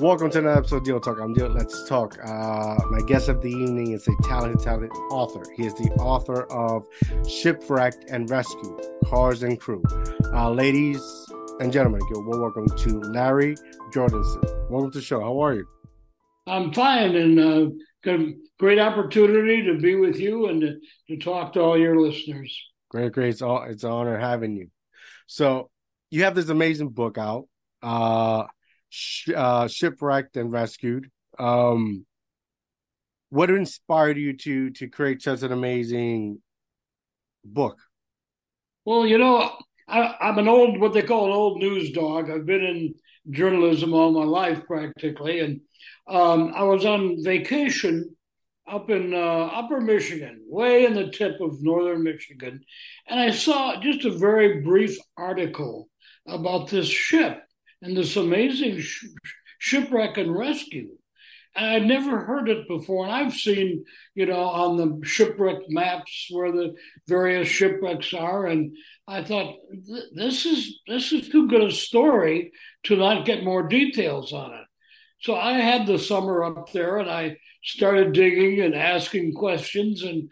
Welcome to another episode of Deal Talk. I'm Deal. Let's Talk. My guest of the evening is a talented author. He is the author of Ship Wrecked and Rescued: Cars and Crew. Ladies and gentlemen, well, welcome to Larry Jorgensen. Welcome to the show. How are you? I'm fine, and got a great opportunity to be with you and to talk to all your listeners. Great. It's an honor having you. So you have this amazing book out. Shipwrecked and Rescued. What inspired you to create such an amazing book? Well, you know, I'm an old, what they call an old news dog. I've been in journalism all my life practically, and I was on vacation up in upper Michigan, way in the tip of northern Michigan, and I saw just a very brief article about this ship and this amazing shipwreck and rescue. And I'd never heard it before. And I've seen, you know, on the shipwreck maps where the various shipwrecks are. And I thought, this is too good a story to not get more details on it. So I had the summer up there and I started digging and asking questions. And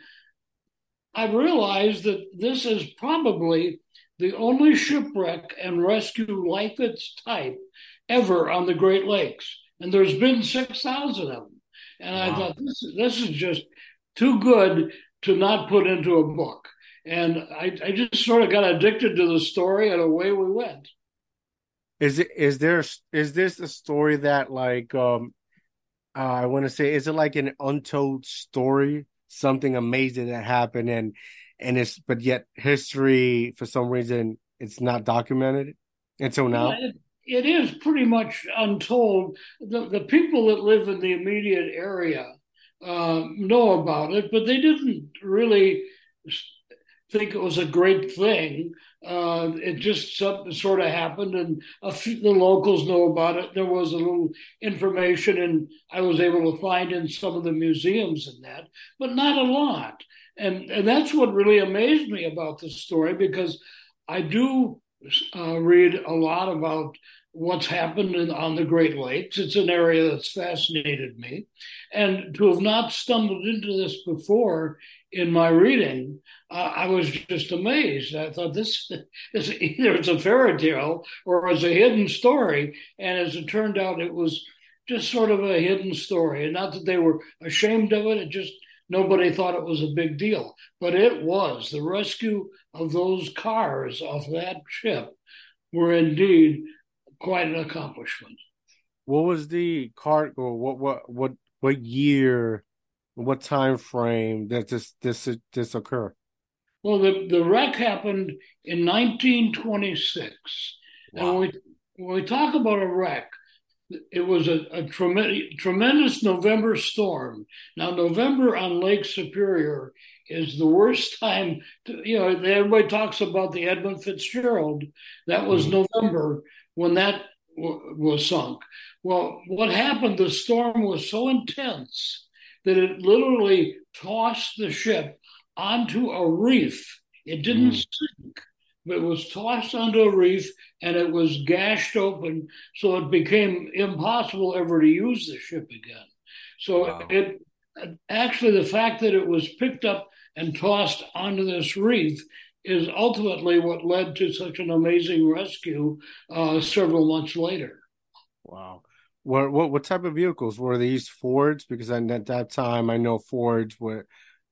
I realized that this is probably the only shipwreck and rescue like its type ever on the Great Lakes. And there's been 6,000 of them. And wow. I thought, this is just too good to not put into a book. And I just sort of got addicted to the story, and away we went. Is this a story that, like, I want to say, is it like an untold story, something amazing that happened, but yet history, for some reason, it's not documented until now? It is pretty much untold. The people that live in the immediate area know about it, but they didn't really think it was a great thing. It just sort of happened, and the locals know about it. There was a little information, and I was able to find in some of the museums and that, but not a lot. And that's what really amazed me about this story, because I do read a lot about what's happened on the Great Lakes. It's an area that's fascinated me. And to have not stumbled into this before in my reading, I was just amazed. I thought this is either it's a fairy tale or it's a hidden story. And as it turned out, it was just sort of a hidden story. And not that they were ashamed of it, it just... nobody thought it was a big deal, but it was. The rescue of those cars off that ship were indeed quite an accomplishment. What was the cargo? What year? What time frame did this occur? Well, the wreck happened in 1926. Wow. And when we talk about a wreck, it was a tremendous November storm. Now, November on Lake Superior is the worst time. Everybody talks about the Edmund Fitzgerald. That was November when that was sunk. Well, what happened, the storm was so intense that it literally tossed the ship onto a reef. It didn't sink. It was tossed onto a reef, and it was gashed open, so it became impossible ever to use the ship again. So wow. It actually, the fact that it was picked up and tossed onto this reef is ultimately what led to such an amazing rescue several months later. Wow. What type of vehicles? Were these Fords? Because at that time, I know Fords were,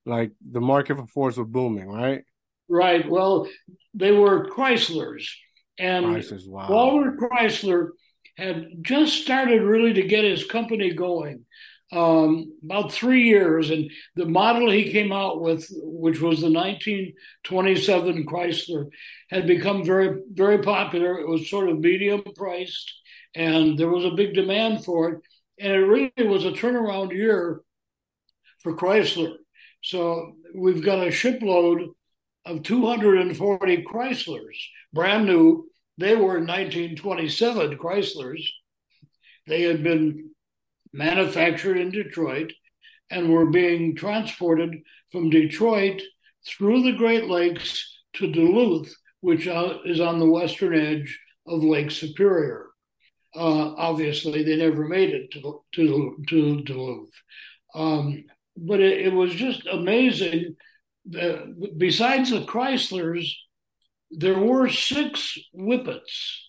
like, the market for Fords were booming, right? Right. Well, they were Chryslers, and wow. Walter Chrysler had just started really to get his company going about 3 years. And the model he came out with, which was the 1927 Chrysler, had become very, very popular. It was sort of medium priced, and there was a big demand for it. And it really was a turnaround year for Chrysler. So we've got a shipload of 240 Chryslers, brand new. They were 1927 Chryslers. They had been manufactured in Detroit and were being transported from Detroit through the Great Lakes to Duluth, which is on the western edge of Lake Superior. Obviously, they never made it to Duluth. But it was just amazing. Besides the Chryslers, there were 6 Whippets.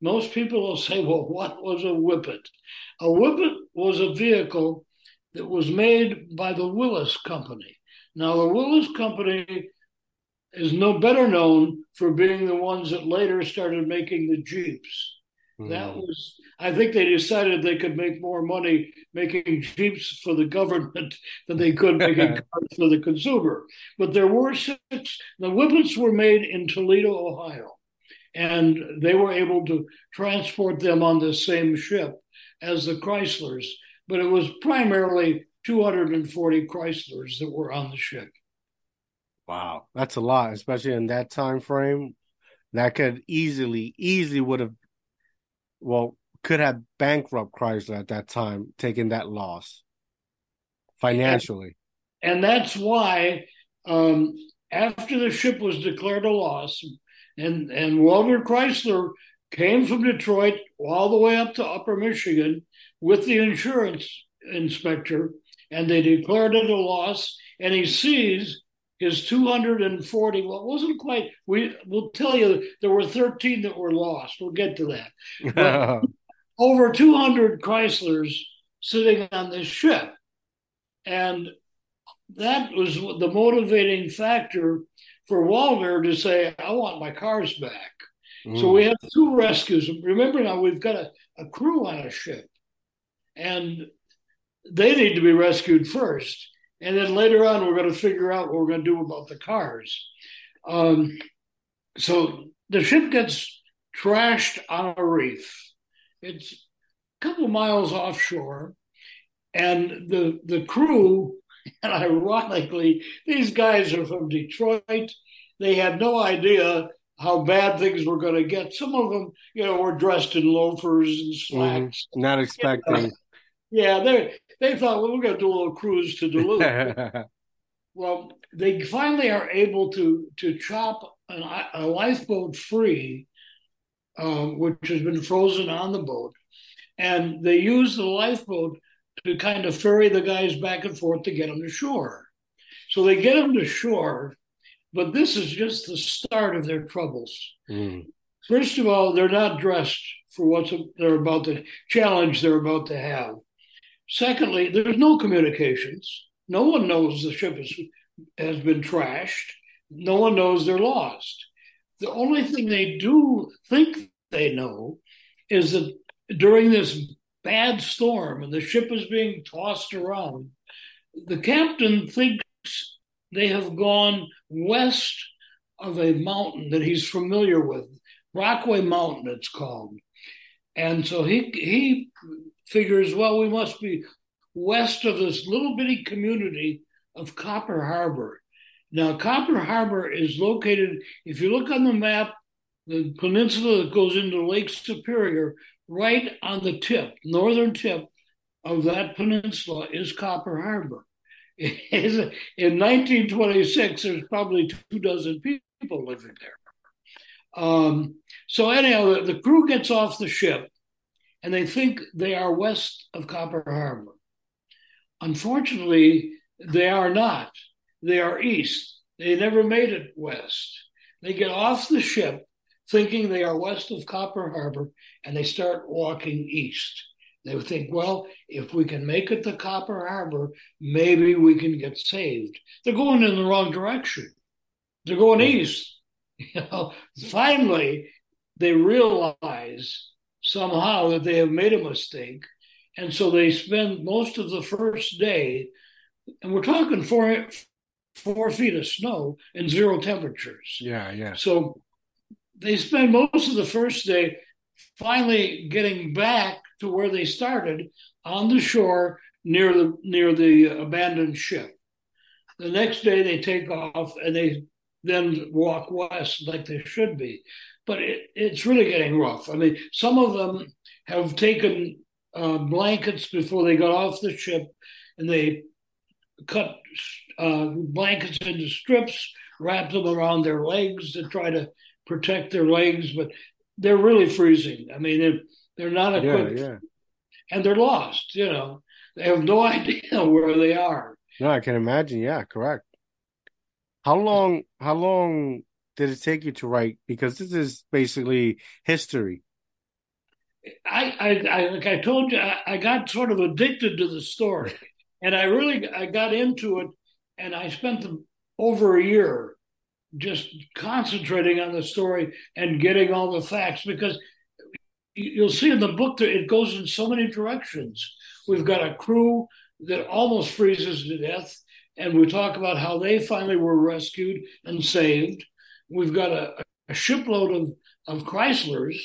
Most people will say, well, what was a Whippet? A Whippet was a vehicle that was made by the Willys Company. Now, the Willys Company is no better known for being the ones that later started making the Jeeps. That was, I think they decided they could make more money making Jeeps for the government than they could making cars for the consumer. But there were 6. The Whippets were made in Toledo, Ohio, and they were able to transport them on the same ship as the Chryslers. But it was primarily 240 Chryslers that were on the ship. Wow, that's a lot, especially in that time frame. That could easily would have, well, could have bankrupt Chrysler at that time, taking that loss financially. And that's why after the ship was declared a loss, and Walter Chrysler came from Detroit all the way up to Upper Michigan with the insurance inspector, and they declared it a loss, and he sees his 240, well, it wasn't quite, we'll tell you there were 13 that were lost. We'll get to that. But over 200 Chryslers sitting on this ship. And that was the motivating factor for Walter to say, I want my cars back. Mm. So we have 2 rescues. Remember now, we've got a crew on a ship, and they need to be rescued first. And then later on, we're going to figure out what we're going to do about the cars. So the ship gets trashed on a reef. It's a couple of miles offshore. And the crew, and ironically, these guys are from Detroit. They had no idea how bad things were going to get. Some of them, were dressed in loafers and slacks. Mm-hmm. Not expecting. Yeah, they thought, we're going to do a little cruise to Duluth. Well, they finally are able to chop a lifeboat free, which has been frozen on the boat. And they use the lifeboat to kind of ferry the guys back and forth to get them to shore. So they get them to shore, but this is just the start of their troubles. Mm. First of all, they're not dressed for they're about to have. Secondly, there's no communications. No one knows the ship has been trashed. No one knows they're lost. The only thing they do think they know is that during this bad storm and the ship is being tossed around, the captain thinks they have gone west of a mountain that he's familiar with, Rockway Mountain, it's called. And so he figures, well, we must be west of this little bitty community of Copper Harbor. Now, Copper Harbor is located, if you look on the map, the peninsula that goes into Lake Superior, right on the northern tip of that peninsula is Copper Harbor. In 1926, there's probably 2 dozen people living there. So anyhow, the crew gets off the ship and they think they are west of Copper Harbor. Unfortunately, they are not. They are east. They never made it west. They get off the ship thinking they are west of Copper Harbor and they start walking east. They think, well, if we can make it to Copper Harbor, maybe we can get saved. They're going in the wrong direction. They're going east. Finally, they realize somehow that they have made a mistake. And so they spend most of the first day, and we're talking 4 feet of snow and 0 temperatures. Yeah. So they spend most of the first day finally getting back to where they started on the shore near the abandoned ship. The next day they take off and they then walk west like they should be. But it's really getting rough. I mean, some of them have taken blankets before they got off the ship, and they cut blankets into strips, wrap them around their legs to try to protect their legs. But they're really freezing. I mean, they're not equipped, and they're lost. You know, they have no idea where they are. No, I can imagine. Yeah, correct. How long did it take you to write? Because this is basically history. I like I told you, I got sort of addicted to the story, and I got into it, and I spent over a year just concentrating on the story and getting all the facts, because you'll see in the book that it goes in so many directions. We've got a crew that almost freezes to death, and we talk about how they finally were rescued and saved. We've got a shipload of Chryslers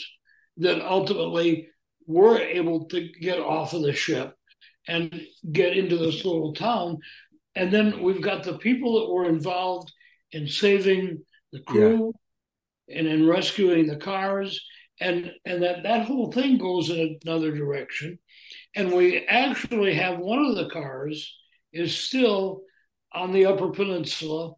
that ultimately were able to get off of the ship and get into this little town. And then we've got the people that were involved in saving the crew and in rescuing the cars. And that whole thing goes in another direction. And we actually have one of the cars is still on the upper peninsula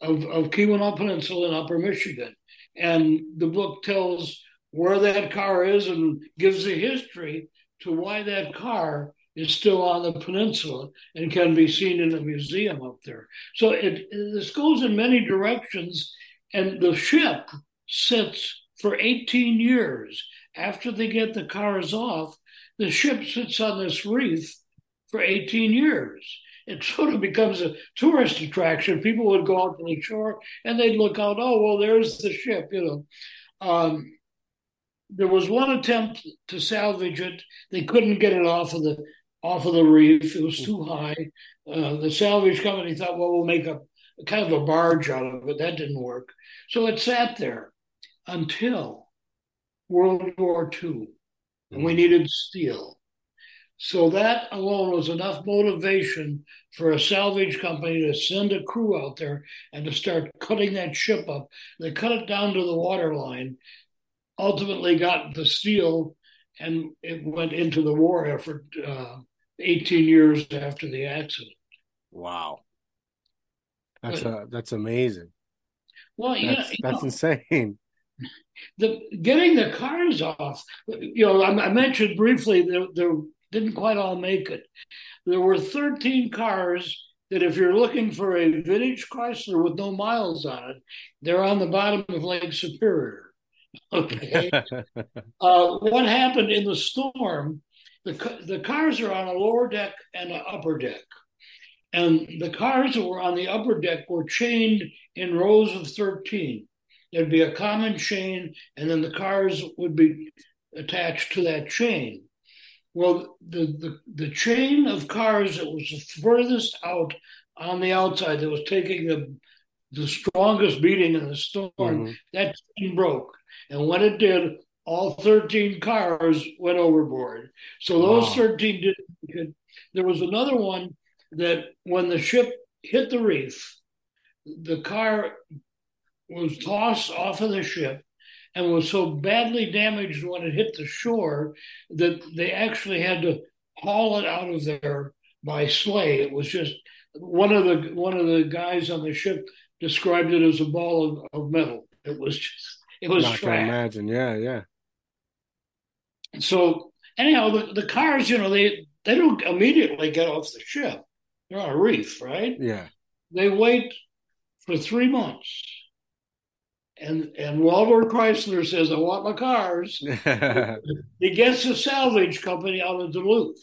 of Keweenaw Peninsula in upper Michigan. And the book tells where that car is and gives the history to why that car is still on the peninsula and can be seen in a museum up there. So this goes in many directions, and the ship sits for 18 years. After they get the cars off, the ship sits on this reef for 18 years. It sort of becomes a tourist attraction. People would go out to the shore and they'd look out, oh, well, there's the ship, you know. There was one attempt to salvage it. They couldn't get it off of the reef. It was too high. The salvage company thought, well, we'll make a kind of a barge out of it. That didn't work. So it sat there until World War II, and we needed steel. So that alone was enough motivation for a salvage company to send a crew out there and to start cutting that ship up. They cut it down to the water line, ultimately got the steel, and it went into the war effort 18 years after the accident. Wow. That's amazing. Well, that's insane. Getting the cars off, you know, I mentioned briefly there didn't quite all make it. There were 13 cars that, if you're looking for a vintage Chrysler with no miles on it, they're on the bottom of Lake Superior. Okay. What happened in the storm, the cars are on a lower deck and an upper deck. And the cars that were on the upper deck were chained in rows of 13. There'd be a common chain, and then the cars would be attached to that chain. Well, the chain of cars that was the furthest out on the outside, that was taking the strongest beating in the storm, that chain broke. And when it did, all 13 cars went overboard. So those 13 didn't. There was another one that when the ship hit the reef, the car was tossed off of the ship and was so badly damaged when it hit the shore that they actually had to haul it out of there by sleigh. It was just one of the guys on the ship described it as a ball of metal. It was just. It was trash. I can imagine, yeah. So anyhow, the cars, you know, they don't immediately get off the ship. They're on a reef, right? Yeah. They wait for 3 months. And Walter Chrysler says, I want my cars. He gets a salvage company out of Duluth,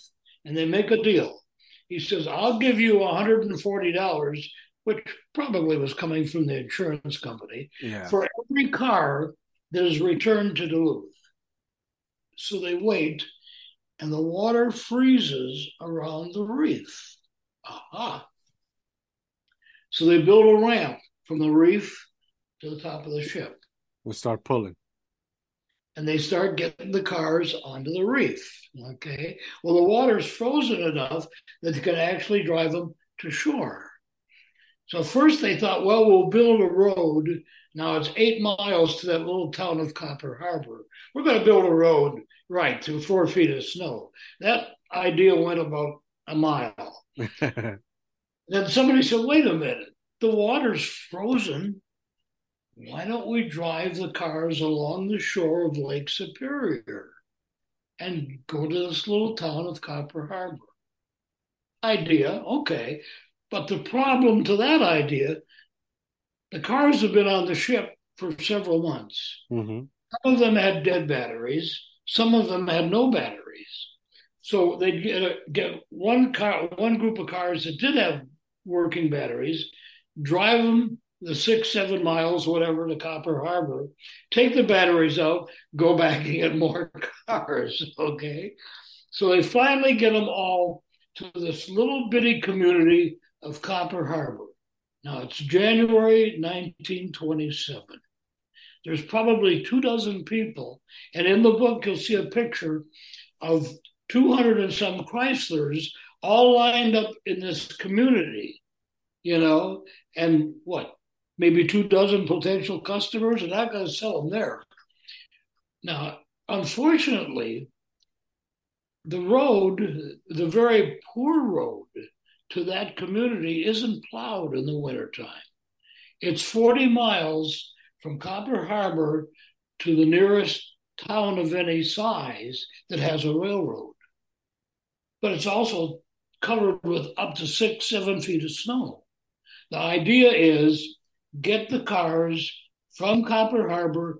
and they make a deal. He says, I'll give you $140, which probably was coming from the insurance company, for every car that is returned to Duluth. So they wait, and the water freezes around the reef. Aha. So they build a ramp from the reef to the top of the ship. We'll start pulling. And they start getting the cars onto the reef, okay? Well, the water's frozen enough that they can actually drive them to shore. So first they thought, well, we'll build a road. Now it's 8 miles to that little town of Copper Harbor. We're going to build a road right through 4 feet of snow. That idea went about a mile. Then somebody said, wait a minute, the water's frozen. why don't we drive the cars along the shore of Lake Superior and go to this little town of Copper Harbor? Idea, okay. But the problem to that idea, the cars have been on the ship for several months. Mm-hmm. Some of them had dead batteries. Some of them had no batteries. So they'd get one group of cars that did have working batteries, drive them the 6-7 miles, whatever, to Copper Harbor, take the batteries out, go back and get more cars, okay? So they finally get them all to this little bitty community of Copper Harbor. Now, it's January 1927. There's probably 24 people, and in the book you'll see a picture of 200 and some Chryslers all lined up in this community, you know, and what, maybe 24 potential customers, and I'm going to sell them there. Now, unfortunately, the road, the very poor road to that community isn't plowed in the wintertime. It's 40 miles from Copper Harbor to the nearest town of any size that has a railroad. But it's also covered with up to 6-7 feet of snow. The idea is get the cars from Copper Harbor,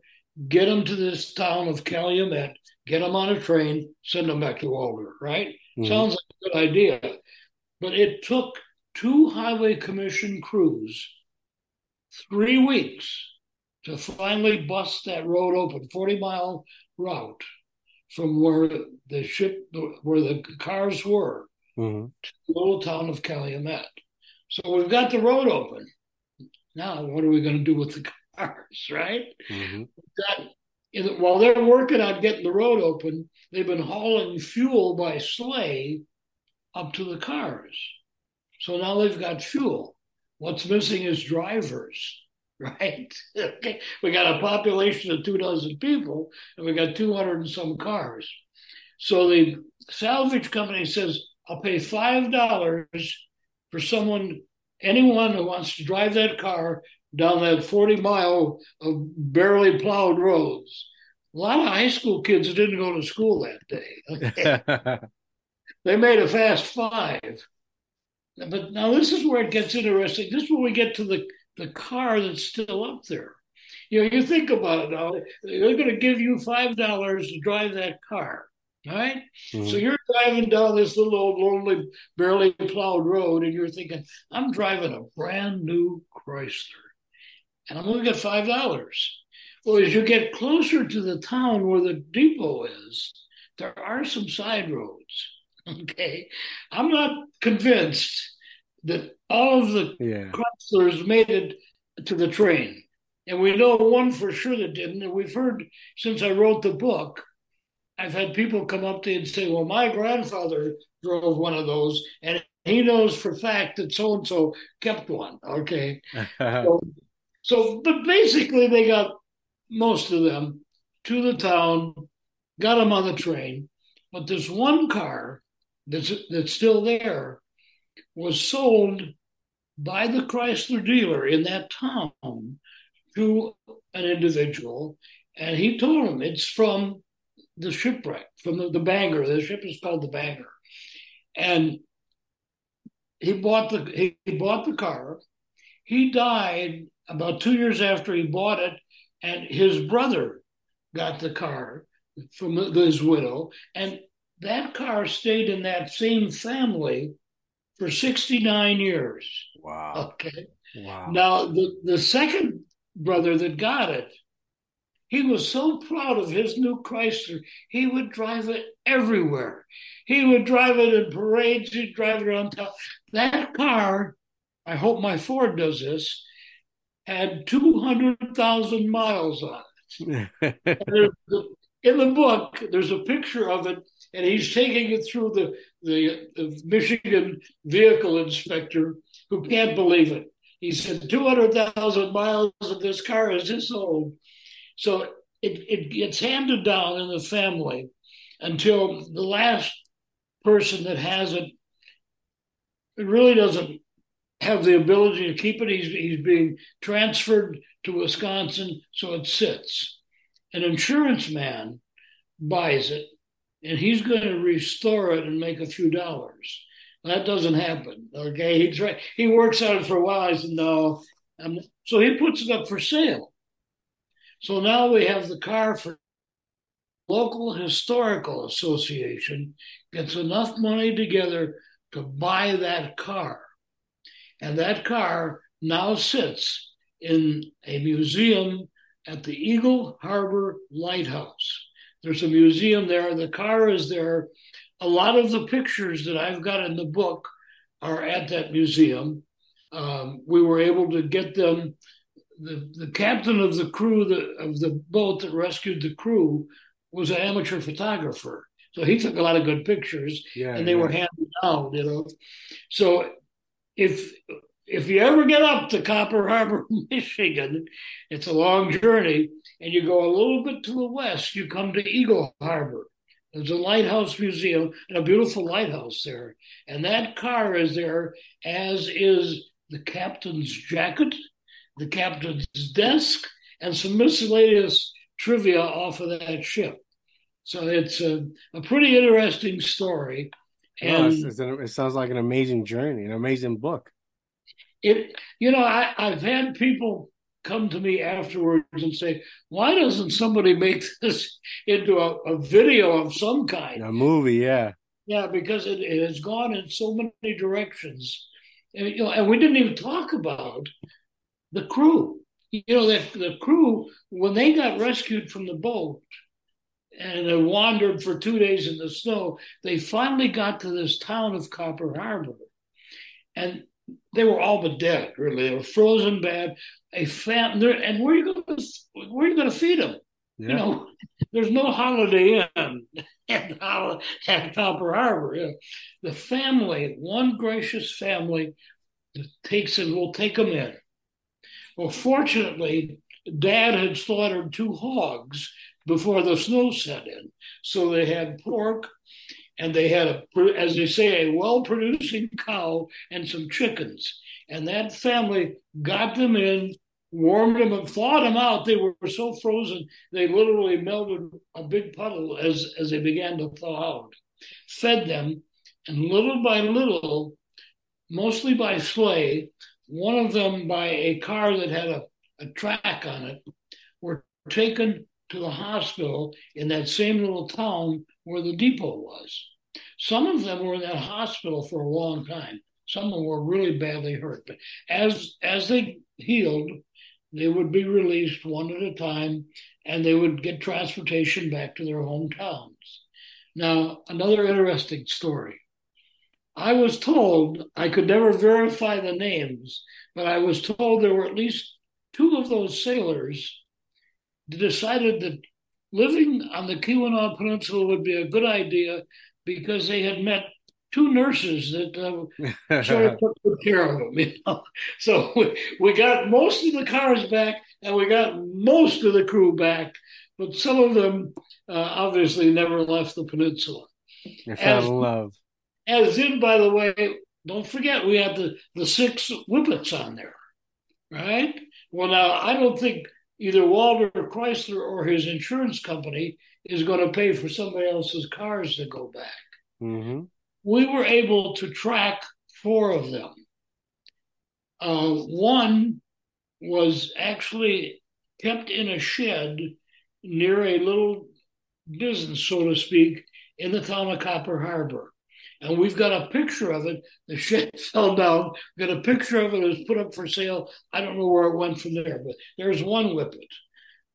get them to this town of Calumet, get them on a train, send them back to Walter, right? Mm-hmm. Sounds like a good idea. But it took 2 Highway Commission crews 3 weeks to finally bust that road open, 40-mile route from where the cars were, mm-hmm. to the little town of Calumet. So we've got the road open. Now, what are we going to do with the cars, right? Mm-hmm. While they're working on getting the road open, they've been hauling fuel by sleigh up to the cars. So now they've got fuel. What's missing is drivers. Right? Okay. We got a population of 24 people, and we got 200 and some cars. So the salvage company says, I'll pay $5 for anyone who wants to drive that car down that 40-mile of barely plowed roads. A lot of high school kids didn't go to school that day. Okay. They made a fast $5. But now this is where it gets interesting. This is where we get to the car that's still up there. You know, you think about it now. They're going to give you $5 to drive that car, right? Mm-hmm. So you're driving down this little old lonely, barely plowed road, and you're thinking, I'm driving a brand new Chrysler, and I'm going to get $5. Well, as you get closer to the town where the depot is, there are some side roads, okay? I'm not convinced that all of the Chryslers made it to the train. And we know one for sure that didn't. And we've heard, since I wrote the book, I've had people come up to me and say, well, my grandfather drove one of those, and he knows for a fact that so-and-so kept one, okay? But basically they got most of them to the town, got them on the train. But this one car that's still there was sold by the Chrysler dealer in that town to an individual, and he told him it's from the shipwreck, from the Banger. The ship is called the Banger, and he bought the car. He died about 2 years after he bought it, and his brother got the car from his widow, and that car stayed in that same family for 69 years. Wow. Okay. Wow. Now, the second brother that got it, he was so proud of his new Chrysler, he would drive it everywhere. He would drive it in parades. He'd drive it around town. That car, I hope my Ford does this, had 200,000 miles on it. In the book, there's a picture of it, and he's taking it through the Michigan vehicle inspector, who can't believe it. He said, 200,000 miles of this car is this old. So it gets handed down in the family until the last person that has it really doesn't have the ability to keep it. He's being transferred to Wisconsin, so it sits. An insurance man buys it, and he's going to restore it and make a few dollars. That doesn't happen. Okay, he works on it for a while. He said, no. So he puts it up for sale. So now we have the car for local historical association gets enough money together to buy that car. And that car now sits in a museum at the Eagle Harbor Lighthouse. There's a museum there. The car is there. A lot of the pictures that I've got in the book are at that museum. We were able to get them. The captain of the crew of the boat that rescued the crew was an amateur photographer. So he took a lot of good pictures, and they were handed down, you know. So if you ever get up to Copper Harbor, Michigan, it's a long journey, and you go a little bit to the west, you come to Eagle Harbor. There's a lighthouse museum and a beautiful lighthouse there. And that car is there, as is the captain's jacket, the captain's desk, and some miscellaneous trivia off of that ship. So it's a pretty interesting story. And it sounds like an amazing journey, an amazing book. I've had people come to me afterwards and say, why doesn't somebody make this into a video of some kind? A movie, yeah. Yeah, because it has gone in so many directions. And, and we didn't even talk about the crew. The crew, when they got rescued from the boat and they wandered for 2 days in the snow, they finally got to this town of Copper Harbor. And they were all but dead, really. They were frozen bad. And where are you going to feed them? Yeah. There's no Holiday Inn at Copper Harbor. Yeah. The family, one gracious family, will take them in. Well, fortunately, Dad had slaughtered 2 hogs before the snow set in, so they had pork. And they had, as they say, a well-producing cow and some chickens. And that family got them in, warmed them up, thawed them out. They were so frozen, they literally melted a big puddle as they began to thaw out. Fed them, and little by little, mostly by sleigh, one of them by a car that had a track on it, were taken to the hospital in that same little town where the depot was. Some of them were in that hospital for a long time. Some of them were really badly hurt. But as they healed, they would be released one at a time, and they would get transportation back to their hometowns. Now, another interesting story. I was told, I could never verify the names, but I was told there were at least 2 of those sailors that decided that living on the Keweenaw Peninsula would be a good idea because they had met 2 nurses that sort of took good care of them. So we got most of the cars back and we got most of the crew back, but some of them obviously never left the peninsula. They found love. As in, by the way, don't forget we had the 6 whippets on there, right? Well, now, I don't think either Walter Chrysler or his insurance company is going to pay for somebody else's cars to go back. Mm-hmm. We were able to track 4 of them. One was actually kept in a shed near a little business, so to speak, in the town of Copper Harbor. And we've got a picture of it. The shed fell down. We've got a picture of it. It was put up for sale. I don't know where it went from there, but there's one whippet.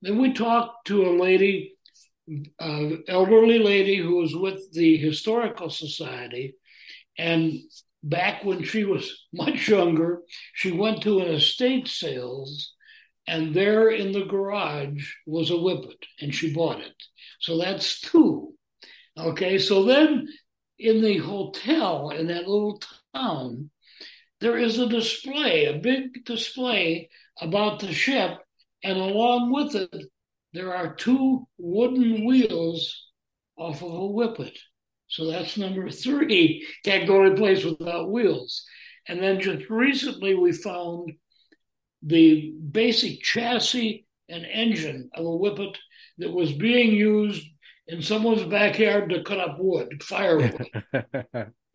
Then we talked to a lady, elderly lady who was with the Historical Society. And back when she was much younger, she went to an estate sales, and there in the garage was a whippet, and she bought it. So that's 2. Okay, so then in the hotel in that little town, there is a big display about the ship, and along with it, there are 2 wooden wheels off of a whippet. So that's number 3. Can't go any place without wheels. And then just recently, we found the basic chassis and engine of a Whippet that was being used in someone's backyard to cut up wood, firewood.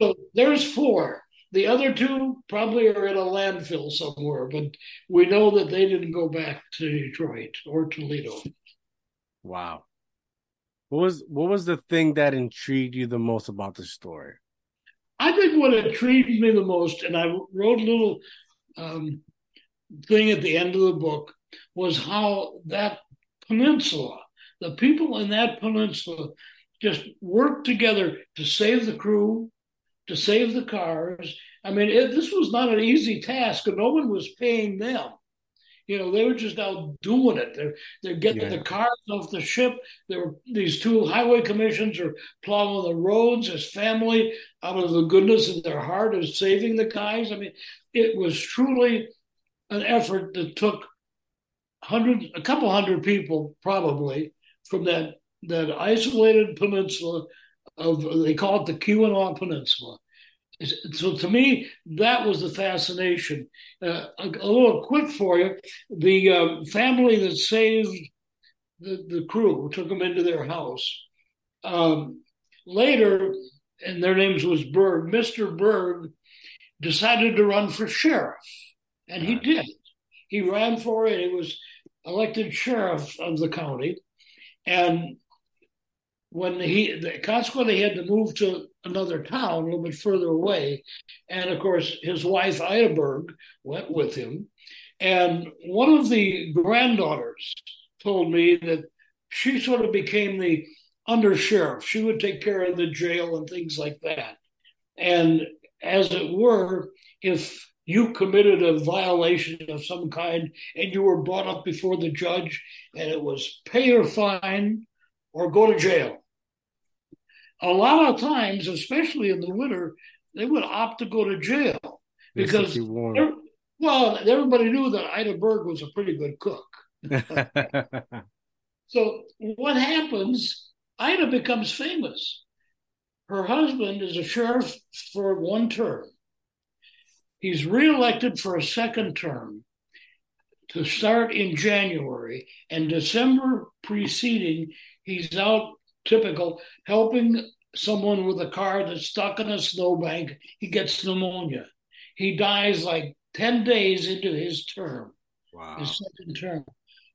So there's four. The other two probably are in a landfill somewhere, but we know that they didn't go back to Detroit or Toledo. Wow. What was the thing that intrigued you the most about the story? I think what intrigued me the most, and I wrote a little thing at the end of the book, was how that peninsula, the people in that peninsula just worked together to save the crew, to save the cars. I mean, this was not an easy task, and no one was paying them. You know, they were just out doing it. They're getting the cars off the ship. These two highway commissions are plowing the roads. His family, out of the goodness of their heart, is saving the guys. I mean, it was truly an effort that took a couple hundred people probably from that isolated peninsula of, they call it the Keweenaw Peninsula. So to me, that was the fascination. A little quick for you, the family that saved the crew, took them into their house. Later, and their names was Berg, Mr. Berg decided to run for sheriff, and he did. He ran for it. He was elected sheriff of the county, and consequently, he had to move to another town a little bit further away. And of course, his wife, Ida Berg, went with him. And one of the granddaughters told me that she sort of became the undersheriff. She would take care of the jail and things like that. And as it were, if you committed a violation of some kind and you were brought up before the judge, and it was pay your fine or go to jail. A lot of times, especially in the winter, they would opt to go to jail because, everybody knew that Ida Berg was a pretty good cook. So what happens, Ida becomes famous. Her husband is a sheriff for one term. He's reelected for a second term to start in January, and December preceding, he's out, typical, helping someone with a car that's stuck in a snowbank. He gets pneumonia. He dies like 10 days into his term, his second term.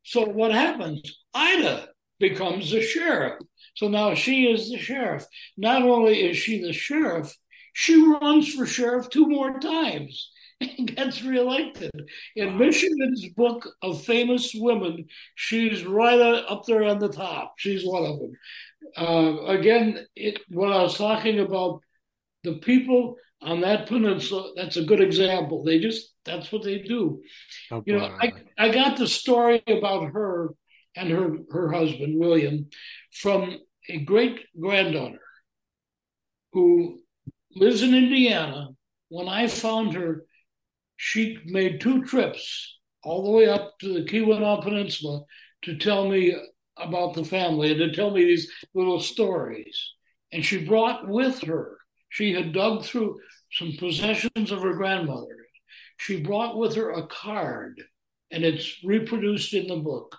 So what happens? Ida becomes the sheriff. So now she is the sheriff. Not only is she the sheriff, she runs for sheriff two more times and gets reelected. In Michigan's book of famous women, she's right up there on the top. She's one of them. When I was talking about the people on that peninsula, that's a good example. That's what they do. Oh, you know, I got the story about her and her husband, William, from a great-granddaughter who lives in Indiana. When I found her, she made two trips all the way up to the Keweenaw Peninsula to tell me about the family and to tell me these little stories. And she brought with her, she had dug through some possessions of her grandmother. She brought with her a card, and it's reproduced in the book.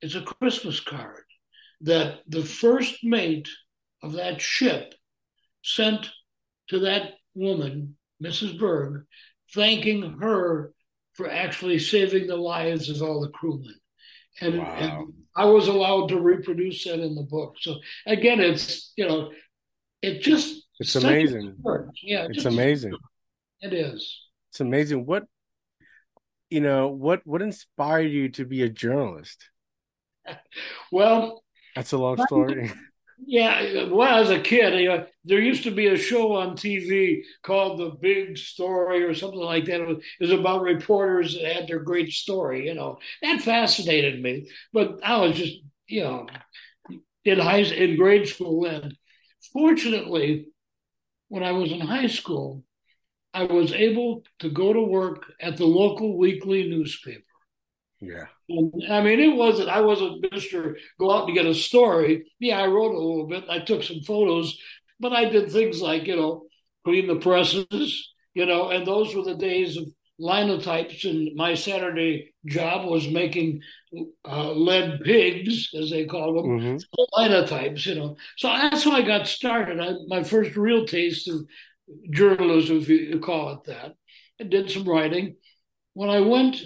It's a Christmas card that the first mate of that ship sent to that woman, Mrs. Berg, thanking her for actually saving the lives of all the crewmen. And I was allowed to reproduce that in the book. So again, it's amazing. Yeah, it's amazing. It is. It's amazing. What inspired you to be a journalist? Well, that's a long story. Yeah, as a kid, there used to be a show on TV called The Big Story or something like that. It was about reporters that had their great story, That fascinated me. But I was just, in grade school then. Fortunately, when I was in high school, I was able to go to work at the local weekly newspaper. Yeah. I mean, I wasn't Mr. Go out and get a story. Yeah, I wrote a little bit. I took some photos, but I did things like, clean the presses, you know, and those were the days of linotypes, and my Saturday job was making lead pigs, as they call them, linotypes, you know. So that's how I got started. My first real taste of journalism, if you call it that. I did some writing. When I went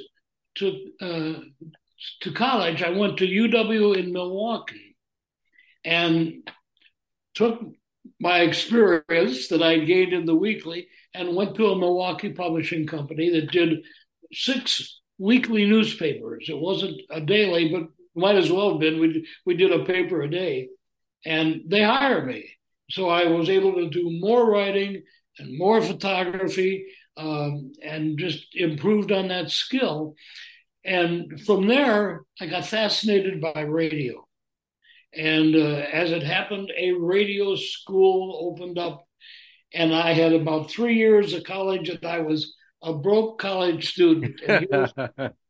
to college, I went to UW in Milwaukee and took my experience that I gained in the weekly and went to a Milwaukee publishing company that did 6 weekly newspapers. It wasn't a daily, but might as well have been. We did a paper a day, and they hired me. So I was able to do more writing and more photography and just improved on that skill. And from there, I got fascinated by radio. And as it happened, a radio school opened up, and I had about 3 years of college, and I was a broke college student. And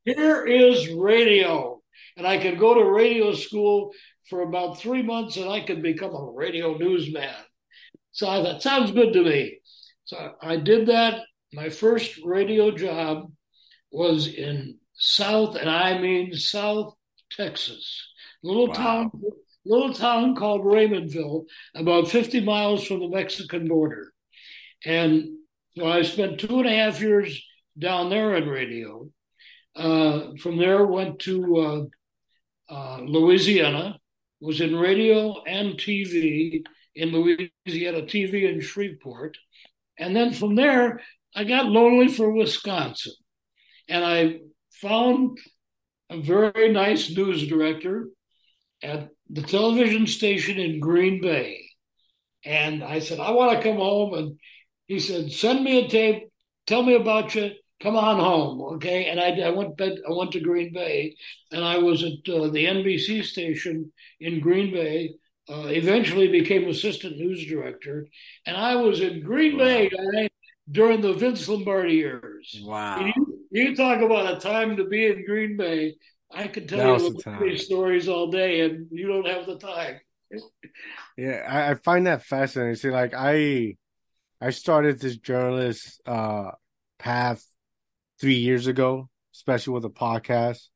here is radio. And I could go to radio school for about 3 months, and I could become a radio newsman. So I thought, sounds good to me. So I did that. My first radio job was in South, and I mean South Texas. Little town called Raymondville, about 50 miles from the Mexican border. And so I spent 2.5 years down there in radio. From there, went to Louisiana, was in radio and TV in Louisiana, TV in Shreveport. And then from there, I got lonely for Wisconsin. And I found a very nice news director at the television station in Green Bay. And I said, I want to come home. And he said, send me a tape, tell me about you, come on home, okay? And I went to Green Bay, and I was at the NBC station in Green Bay, eventually became assistant news director. And I was in Green Bay during the Vince Lombardi years. Wow. You talk about a time to be in Green Bay. I could tell you these stories all day, and you don't have the time. Yeah, I find that fascinating. See, like I started this journalist path 3 years ago, especially with a podcast,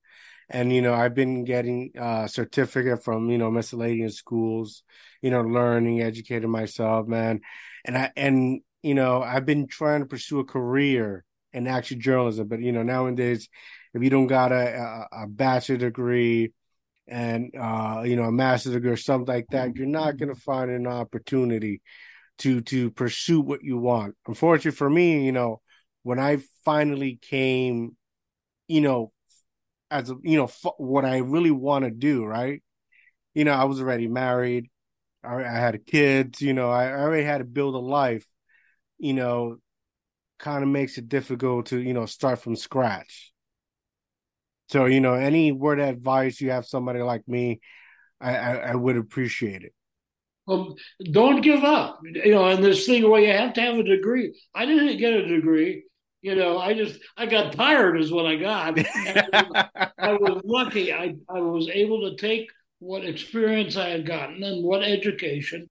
and you know I've been getting a certificate from miscellaneous schools, learning, educating myself, man, and you know I've been trying to pursue a career in actual journalism, but nowadays. If you don't got a bachelor degree and, a master's degree or something like that, you're not going to find an opportunity to pursue what you want. Unfortunately for me, when I finally came, what I really want to do, right? I was already married. I had kids, I already had to build a life, kind of makes it difficult to, start from scratch. So, any word of advice you have somebody like me, I would appreciate it. Well, don't give up, and this thing where you have to have a degree. I didn't get a degree. I got tired is what I got. I was lucky. I was able to take what experience I had gotten and what education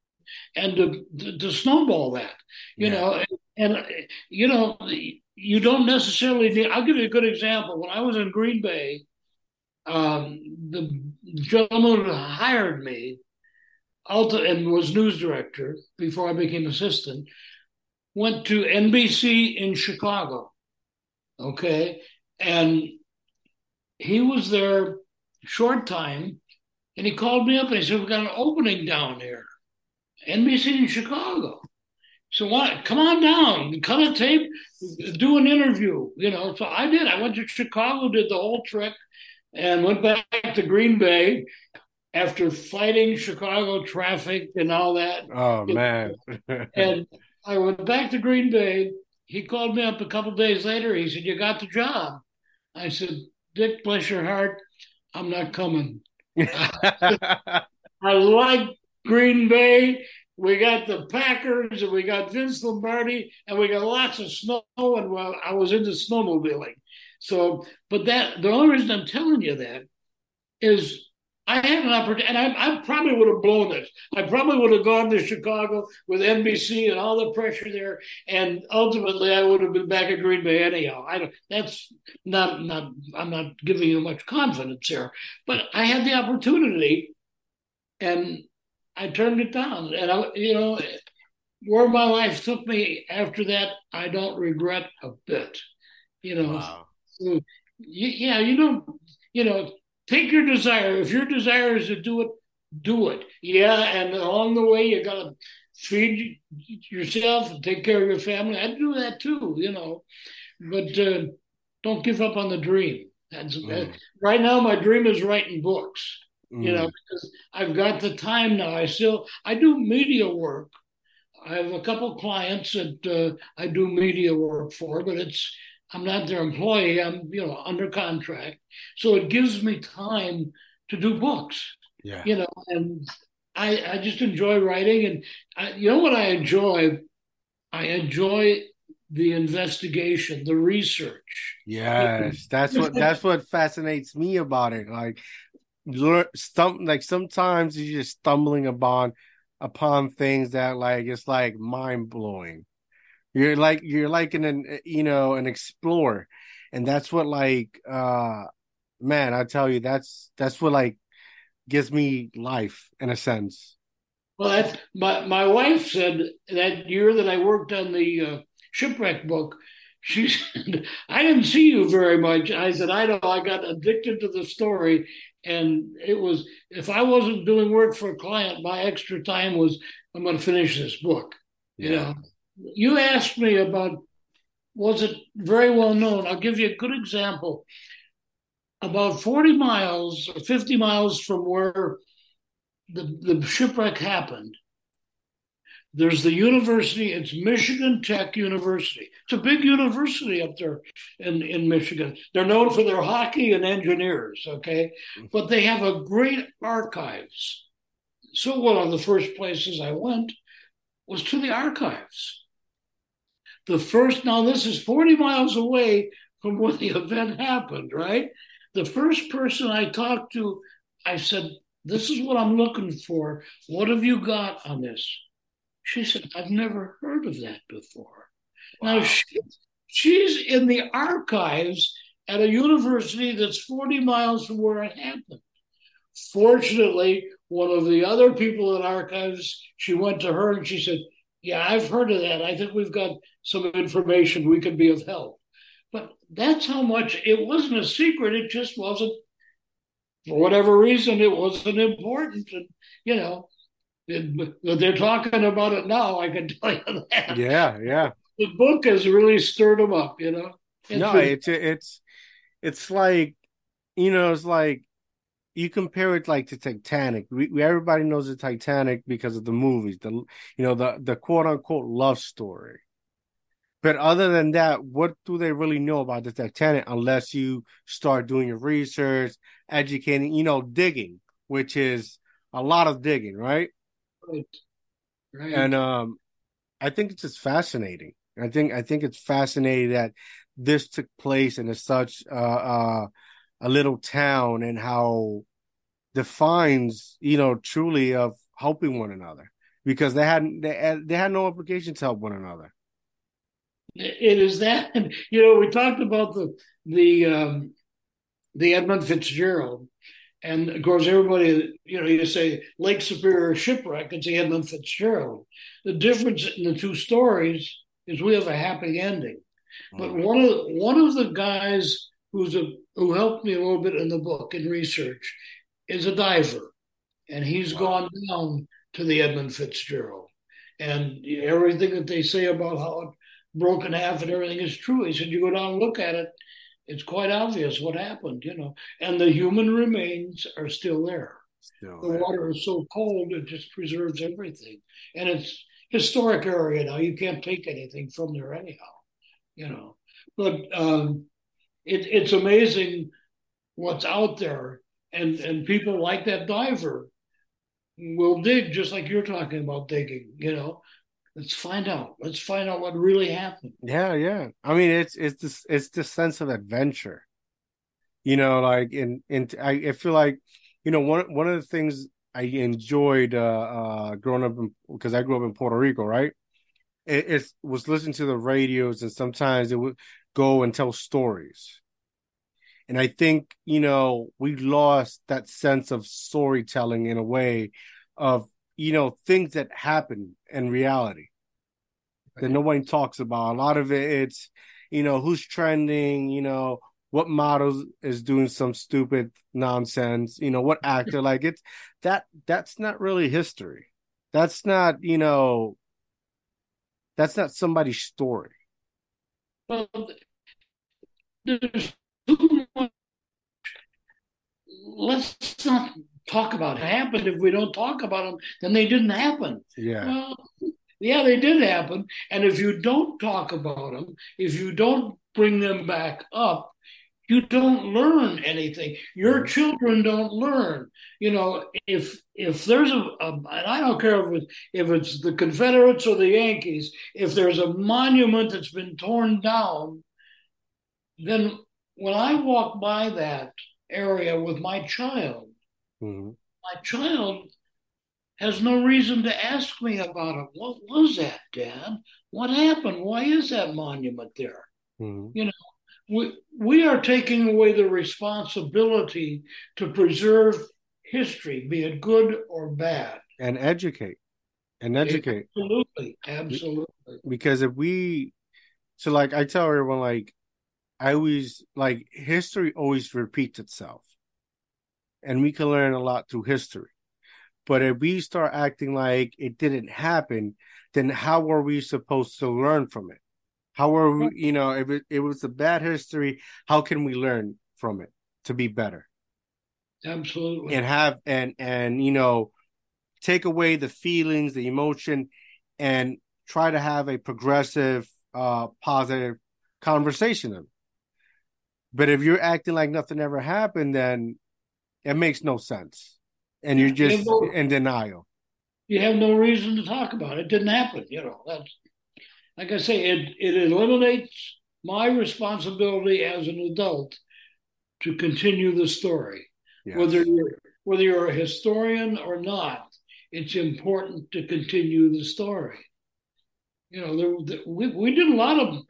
and to snowball that, you don't necessarily need. I'll give you a good example. When I was in Green Bay, the gentleman who hired me and was news director before I became assistant, went to NBC in Chicago, okay? And he was there short time, and he called me up and he said, we've got an opening down here, NBC in Chicago. So come on down, cut a tape, do an interview, So I did. I went to Chicago, did the whole trek, and went back to Green Bay after fighting Chicago traffic and all that. Oh, man. And I went back to Green Bay. He called me up a couple of days later. He said, you got the job. I said, Dick, bless your heart, I'm not coming. I like Green Bay. We got the Packers, and we got Vince Lombardi, and we got lots of snow, and I was into snowmobiling. So, but the only reason I'm telling you that is I had an opportunity, and I probably would have blown it. I probably would have gone to Chicago with NBC and all the pressure there, and ultimately I would have been back at Green Bay anyhow. I'm not giving you much confidence here, but I had the opportunity, and I turned it down. And where my life took me after that, I don't regret a bit. Wow. Take your desire. If your desire is to do it, do it. Yeah, and along the way, you got to feed yourself and take care of your family. I do that too, But don't give up on the dream. Right now, my dream is writing books, because I've got the time now. I do media work. I have a couple clients that I do media work for, but I'm not their employee. I'm, under contract. So it gives me time to do books, and I just enjoy writing. And what I enjoy? I enjoy the investigation, the research. Yes, that's what fascinates me about it. Sometimes you're just stumbling upon things that it's mind blowing. You're like an explorer, and that's what man, I tell you, that's what gives me life in a sense. Well, that's, my wife said that year that I worked on the shipwreck book. She said, "I didn't see you very much." I said, "I know. I got addicted to the story, and it was if I wasn't doing work for a client, my extra time was I'm going to finish this book." Yeah. You asked me about, was it very well known? I'll give you a good example. About 40 miles or 50 miles from where the shipwreck happened, there's the university. It's Michigan Tech University. It's a big university up there in Michigan. They're known for their hockey and engineers, okay? But they have a great archives. So one of the first places I went was to the archives. Now this is 40 miles away from where the event happened, right? The first person I talked to, I said, "This is what I'm looking for. What have you got on this?" She said, "I've never heard of that before." Wow. Now she's in the archives at a university that's 40 miles from where it happened. Fortunately, one of the other people in archives, she went to her and she said, "Yeah, I've heard of that. I think we've got some information. We can be of help." But that's how much, it wasn't a secret. It just wasn't, for whatever reason, it wasn't important. And, they're talking about it now. I can tell you that. Yeah, yeah. The book has really stirred them up, you compare it to Titanic. Everybody knows the Titanic because of the movies, the quote unquote love story. But other than that, what do they really know about the Titanic unless you start doing your research, educating, digging, which is a lot of digging, right? Right. And I think it's just fascinating. I think it's fascinating that this took place in such a little town, and how defines, truly of helping one another, because they had no obligation to help one another. It is that, we talked about the Edmund Fitzgerald, and of course everybody, you say Lake Superior shipwreck, it's the Edmund Fitzgerald. The difference in the two stories is we have a happy ending, but one of the guys who helped me a little bit in the book in research is a diver, and he's gone down to the Edmund Fitzgerald, and everything that they say about how it broke in half and everything is true. He said, "You go down and look at it; it's quite obvious what happened, And the human remains are still there. The water is so cold it just preserves everything, and it's historic area now. You can't take anything from there anyhow, But It's amazing what's out there, and people like that diver will dig just like you're talking about digging. Let's find out. Let's find out what really happened. Yeah. I mean, it's the sense of adventure. I feel like you know, one of the things I enjoyed growing up, because I grew up in Puerto Rico, right? It was listening to the radios, and sometimes it would go and tell stories. And I think, you know, we lost that sense of storytelling in a way of, you know, things that happen in reality that nobody talks about. A lot of it's, you know, who's trending, you know, what models is doing some stupid nonsense, you know, what actor, like it's that's not really history. That's not, you know, that's not somebody's story. Well, let's not talk about it. It happened. If we don't talk about them, then they didn't happen. Yeah. Well, yeah, they did happen. And if you don't talk about them, if you don't bring them back up, you don't learn anything. Your children don't learn. You know, if there's and I don't care if it's the Confederates or the Yankees, if there's a monument that's been torn down, then when I walk by that area with my child, my child has no reason to ask me about it. What was that, Dad? What happened? Why is that monument there? You know, we are taking away the responsibility to preserve history, be it good or bad. And educate. Absolutely. Absolutely. Because if we, so like I tell everyone, like, I always, like, history always repeats itself. And we can learn a lot through history. But if we start acting like it didn't happen, then how are we supposed to learn from it? How are we, you know, if it was a bad history, how can we learn from it to be better? Absolutely. And have, and you know, take away the feelings, the emotion, and try to have a progressive, positive conversation. But if you're acting like nothing ever happened, then it makes no sense. And you're just in denial. You have no reason to talk about it. It didn't happen. You know, that's, like I say, it eliminates my responsibility as an adult to continue the story. Yes. Whether you're a historian or not, it's important to continue the story. You know, we did a lot of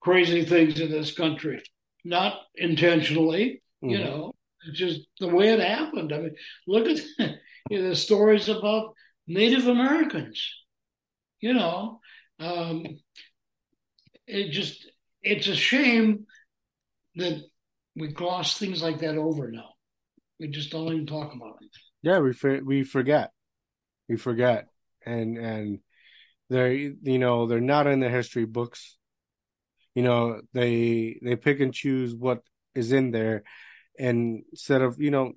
crazy things in this country, not intentionally, you know. It's just the way it happened. I mean, look at the stories about Native Americans. You know, it's a shame that we gloss things like that over now. We just don't even talk about it. Yeah, we forget, and they're, you know, they're not in the history books. You know, they pick and choose what is in there. And instead of, you know,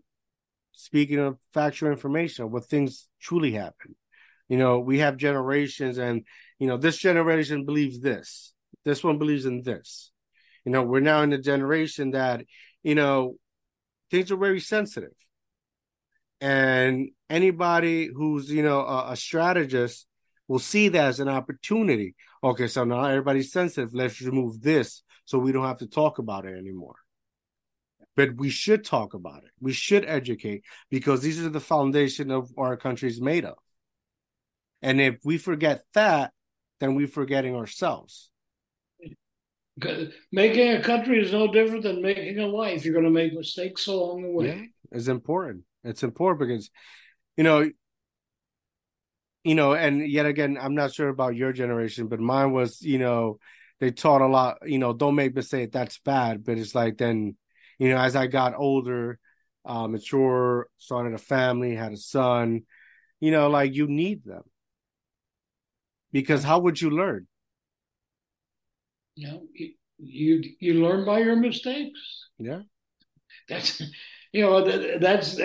speaking of factual information, what things truly happen, you know, we have generations and, you know, this generation believes this. This one believes in this. You know, we're now in a generation that, you know, things are very sensitive. And anybody who's, you know, a strategist will see that as an opportunity. Okay, so now everybody's sensitive. Let's remove this so we don't have to talk about it anymore. But we should talk about it. We should educate, because these are the foundation of our country's made of. And if we forget that, then we're forgetting ourselves. Making a country is no different than making a life. You're going to make mistakes along the way. Yeah, it's important. It's important because, you know, and yet again, I'm not sure about your generation, but mine was, you know, they taught a lot, you know, don't make mistakes, that's bad. But it's like then, you know, as I got older, mature, started a family, had a son, you know, like you need them. Because how would you learn? You know, you learn by your mistakes. Yeah. That's, you know, that's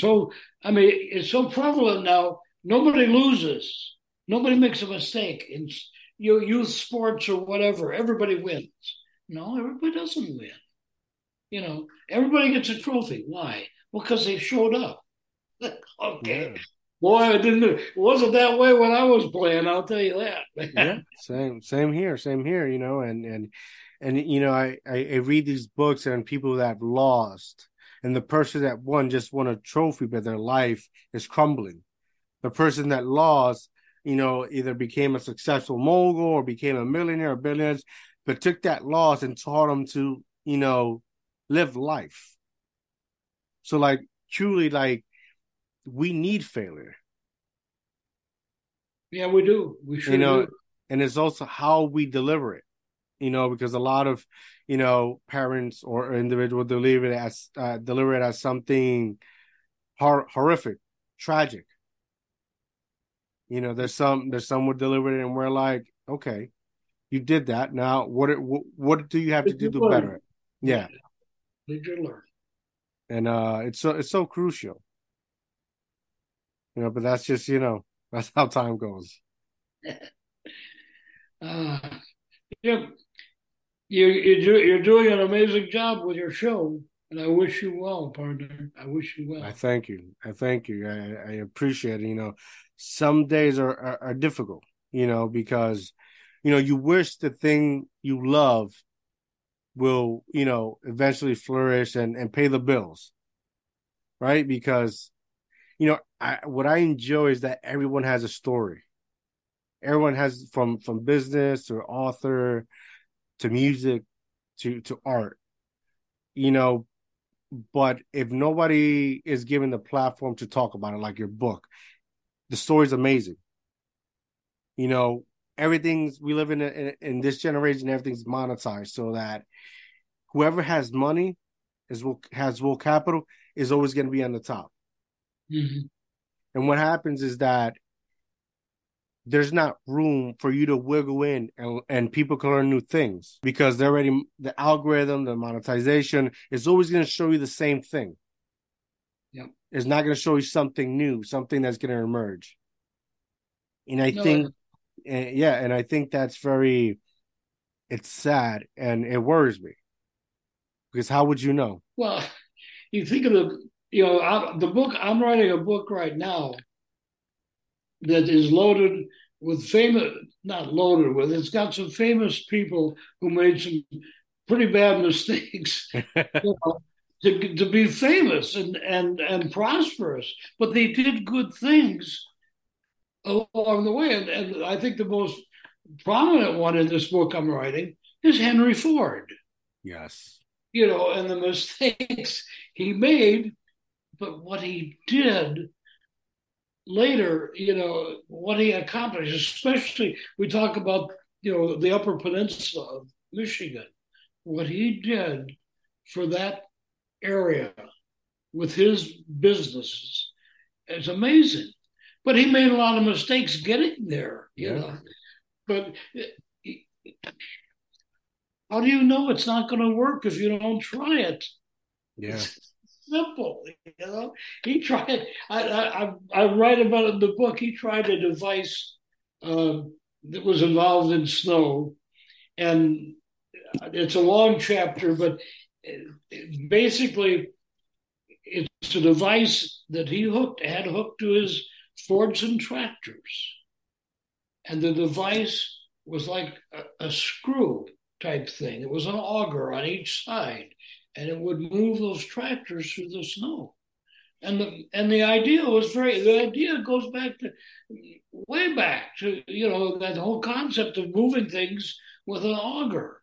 so, I mean, it's so prevalent now. Nobody loses. Nobody makes a mistake in youth sports or whatever. Everybody wins. No, everybody doesn't win. You know, everybody gets a trophy. Why? Well, because they showed up. Okay. Yeah. Boy, it wasn't that way when I was playing, I'll tell you that. Yeah, same here, you know, and you know, I read these books and people that lost, and the person that won just won a trophy, but their life is crumbling. The person that lost, you know, either became a successful mogul or became a millionaire or billionaire, but took that loss and taught them to, you know, live life. So, like, truly, like, we need failure. Yeah, we do. We should, you know, do. And it's also how we deliver it, you know, because a lot of, you know, parents or individuals deliver it as something horrific, tragic. You know, there's some would deliver it, and we're like, okay, you did that. Now, what do you have to do better? Yeah, did you learn? And it's so crucial. You know, but that's just, you know, that's how time goes. Yeah, you're doing an amazing job with your show, and I wish you well, partner. I wish you well. I thank you. I appreciate it. You know, some days are difficult, you know, because, you know, you wish the thing you love will, you know, eventually flourish and pay the bills, right? Because, you know, what I enjoy is that everyone has a story. Everyone has, from business to author to music to art, you know. But if nobody is given the platform to talk about it, like your book, the story's amazing. You know, everything's, we live in this generation, everything's monetized, so that whoever has money, has world capital, is always going to be on the top. Mm-hmm. And what happens is that there's not room for you to wiggle in and people can learn new things, because they're already, the algorithm, the monetization is always going to show you the same thing. Yep. It's not going to show you something new, something that's going to emerge. And I think that's very, it's sad, and it worries me, because how would you know? Well, you think of the book, I'm writing a book right now that is loaded with it's got some famous people who made some pretty bad mistakes, you know, to be famous and prosperous, but they did good things along the way. And I think the most prominent one in this book I'm writing is Henry Ford. Yes. You know, and the mistakes he made, but what he did later, you know, what he accomplished, especially we talk about, you know, the Upper Peninsula of Michigan, what he did for that area with his businesses is amazing. But he made a lot of mistakes getting there, you know. But how do you know it's not going to work if you don't try it? Yeah. Simple, you know. He tried. I write about it in the book. He tried a device that was involved in snow, and it's a long chapter, but basically, it's a device that he had hooked to his Fords and tractors, and the device was like a screw type thing. It was an auger on each side, and it would move those tractors through the snow. And the idea was goes back to way back to, you know, that whole concept of moving things with an auger.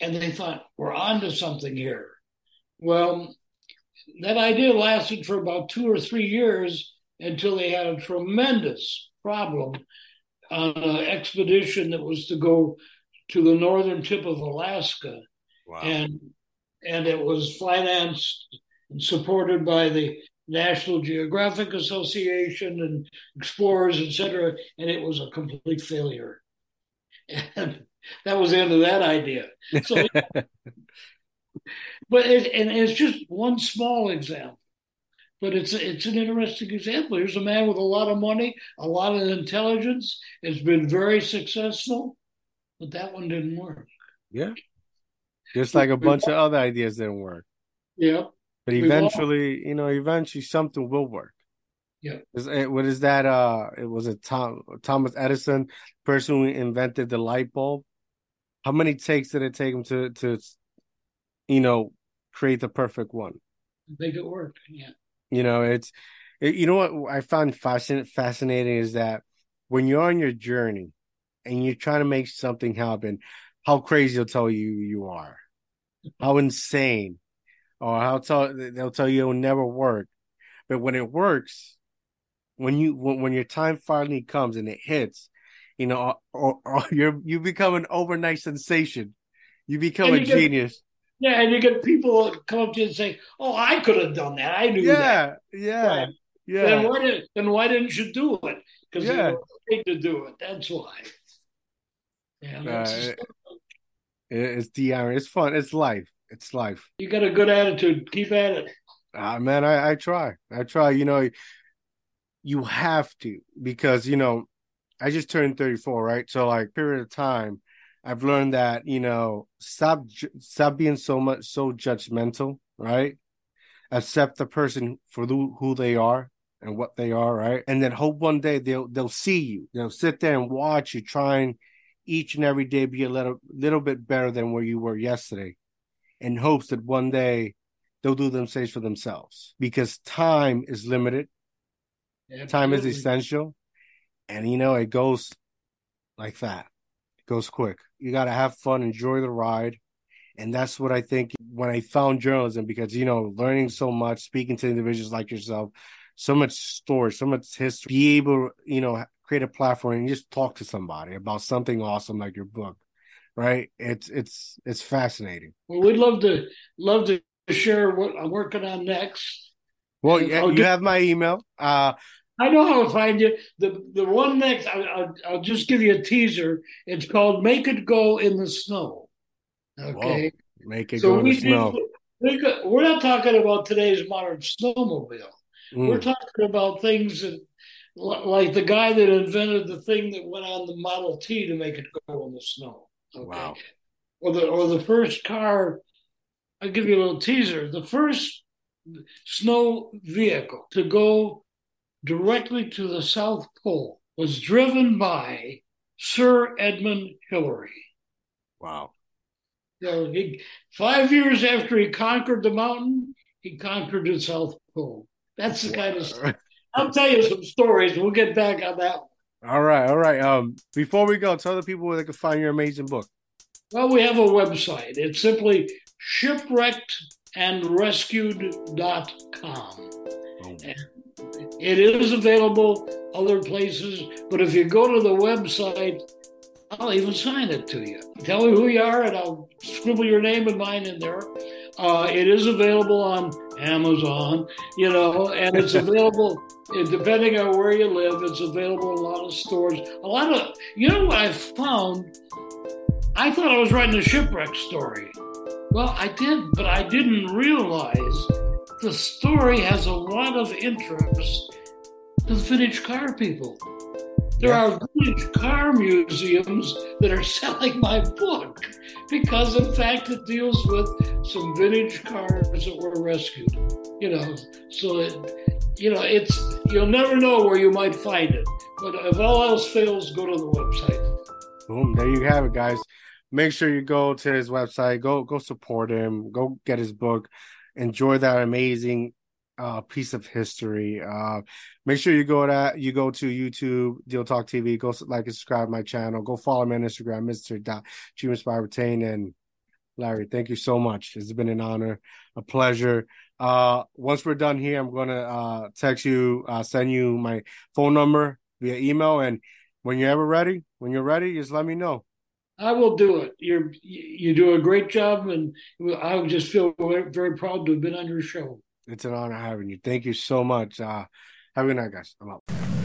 And they thought, we're onto something here. Well, that idea lasted for about 2 or 3 years until they had a tremendous problem on an expedition that was to go to the northern tip of Alaska. Wow. And it was financed and supported by the National Geographic Association and explorers, et cetera, and it was a complete failure. And that was the end of that idea. So, but it's just one small example, but it's an interesting example. Here's a man with a lot of money, a lot of intelligence. It's been very successful, but that one didn't work. Yeah. Just like a bunch of other ideas didn't work. Yeah. But eventually something will work. Yeah. What is that? It was a Thomas Edison, person who invented the light bulb. How many takes did it take him to create the perfect one? They go work. Yeah. You know, you know what I found fascinating is that when you're on your journey and you're trying to make something happen, how crazy they'll tell you you are, how insane, or how they'll tell you it'll never work. But when it works, when your time finally comes and it hits, you know, or you become an overnight sensation. You become a genius. Yeah, and you get people come up to you and say, "Oh, I could have done that. I knew that." Yeah, yeah. Then why didn't you do it? Because you were afraid to do it. That's why. Yeah, it's the iron. It's fun. It's life. It's life. You got a good attitude. Keep at it. Man, I try. I try. You know, you have to, because you know, I just turned 34, right? So, like, period of time, I've learned that, you know, stop being so judgmental, right? Accept the person for who they are and what they are, right? And then hope one day they'll see you. They'll sit there and watch you trying each and every day be a little bit better than where you were yesterday, in hopes that one day they'll do themselves for themselves, because time is limited. Absolutely. Time is essential. And, you know, it goes like that. It goes quick. You got to have fun, enjoy the ride. And that's what I think when I found journalism, because, you know, learning so much, speaking to individuals like yourself, so much story, so much history, be able, you know, create a platform and just talk to somebody about something awesome like your book, right? It's fascinating. Well, we'd love to share what I'm working on next. Well, you have my email. I know how to find you. The one next, I'll just give you a teaser. It's called Make It Go in the Snow. Okay? Whoa. Make It Go in the Snow. We're not talking about today's modern snowmobile. Mm. We're talking about things that, like the guy that invented the thing that went on the Model T to make it go in the snow. Okay? Wow. Or the first car, I'll give you a little teaser. The first snow vehicle to go directly to the South Pole was driven by Sir Edmund Hillary. Wow. So 5 years after he conquered the mountain, he conquered the South Pole. That's the kind of stuff. I'll tell you some stories. We'll get back on that one. All right. Before we go, tell the people where they can find your amazing book. Well, we have a website. It's simply shipwreckedandrescued.com. Oh. It is available other places, but if you go to the website, I'll even sign it to you. Tell me who you are, and I'll scribble your name and mine in there. It is available on Amazon, you know, and it's available, depending on where you live, it's available in a lot of stores. You know what I found? I thought I was writing a shipwreck story. Well, I did, but I didn't realize the story has a lot of interest to vintage car people. There are vintage car museums that are selling my book because, in fact, it deals with some vintage cars that were rescued. You know, so you'll never know where you might find it. But if all else fails, go to the website. Boom! There you have it, guys. Make sure you go to his website. Go support him. Go get his book. Enjoy that amazing piece of history. Make sure you go to YouTube, DIOTALK TV. Go like and subscribe to my channel. Go follow me on Instagram, Mr.GMinspireRetain. And Larry, thank you so much. It's been an honor, a pleasure. Once we're done here, I'm going to text you, send you my phone number via email. And when you're ready, just let me know. I will do it. You do a great job, and I just feel very proud to have been on your show. It's an honor having you. Thank you so much. Have a good night, guys. I'm out.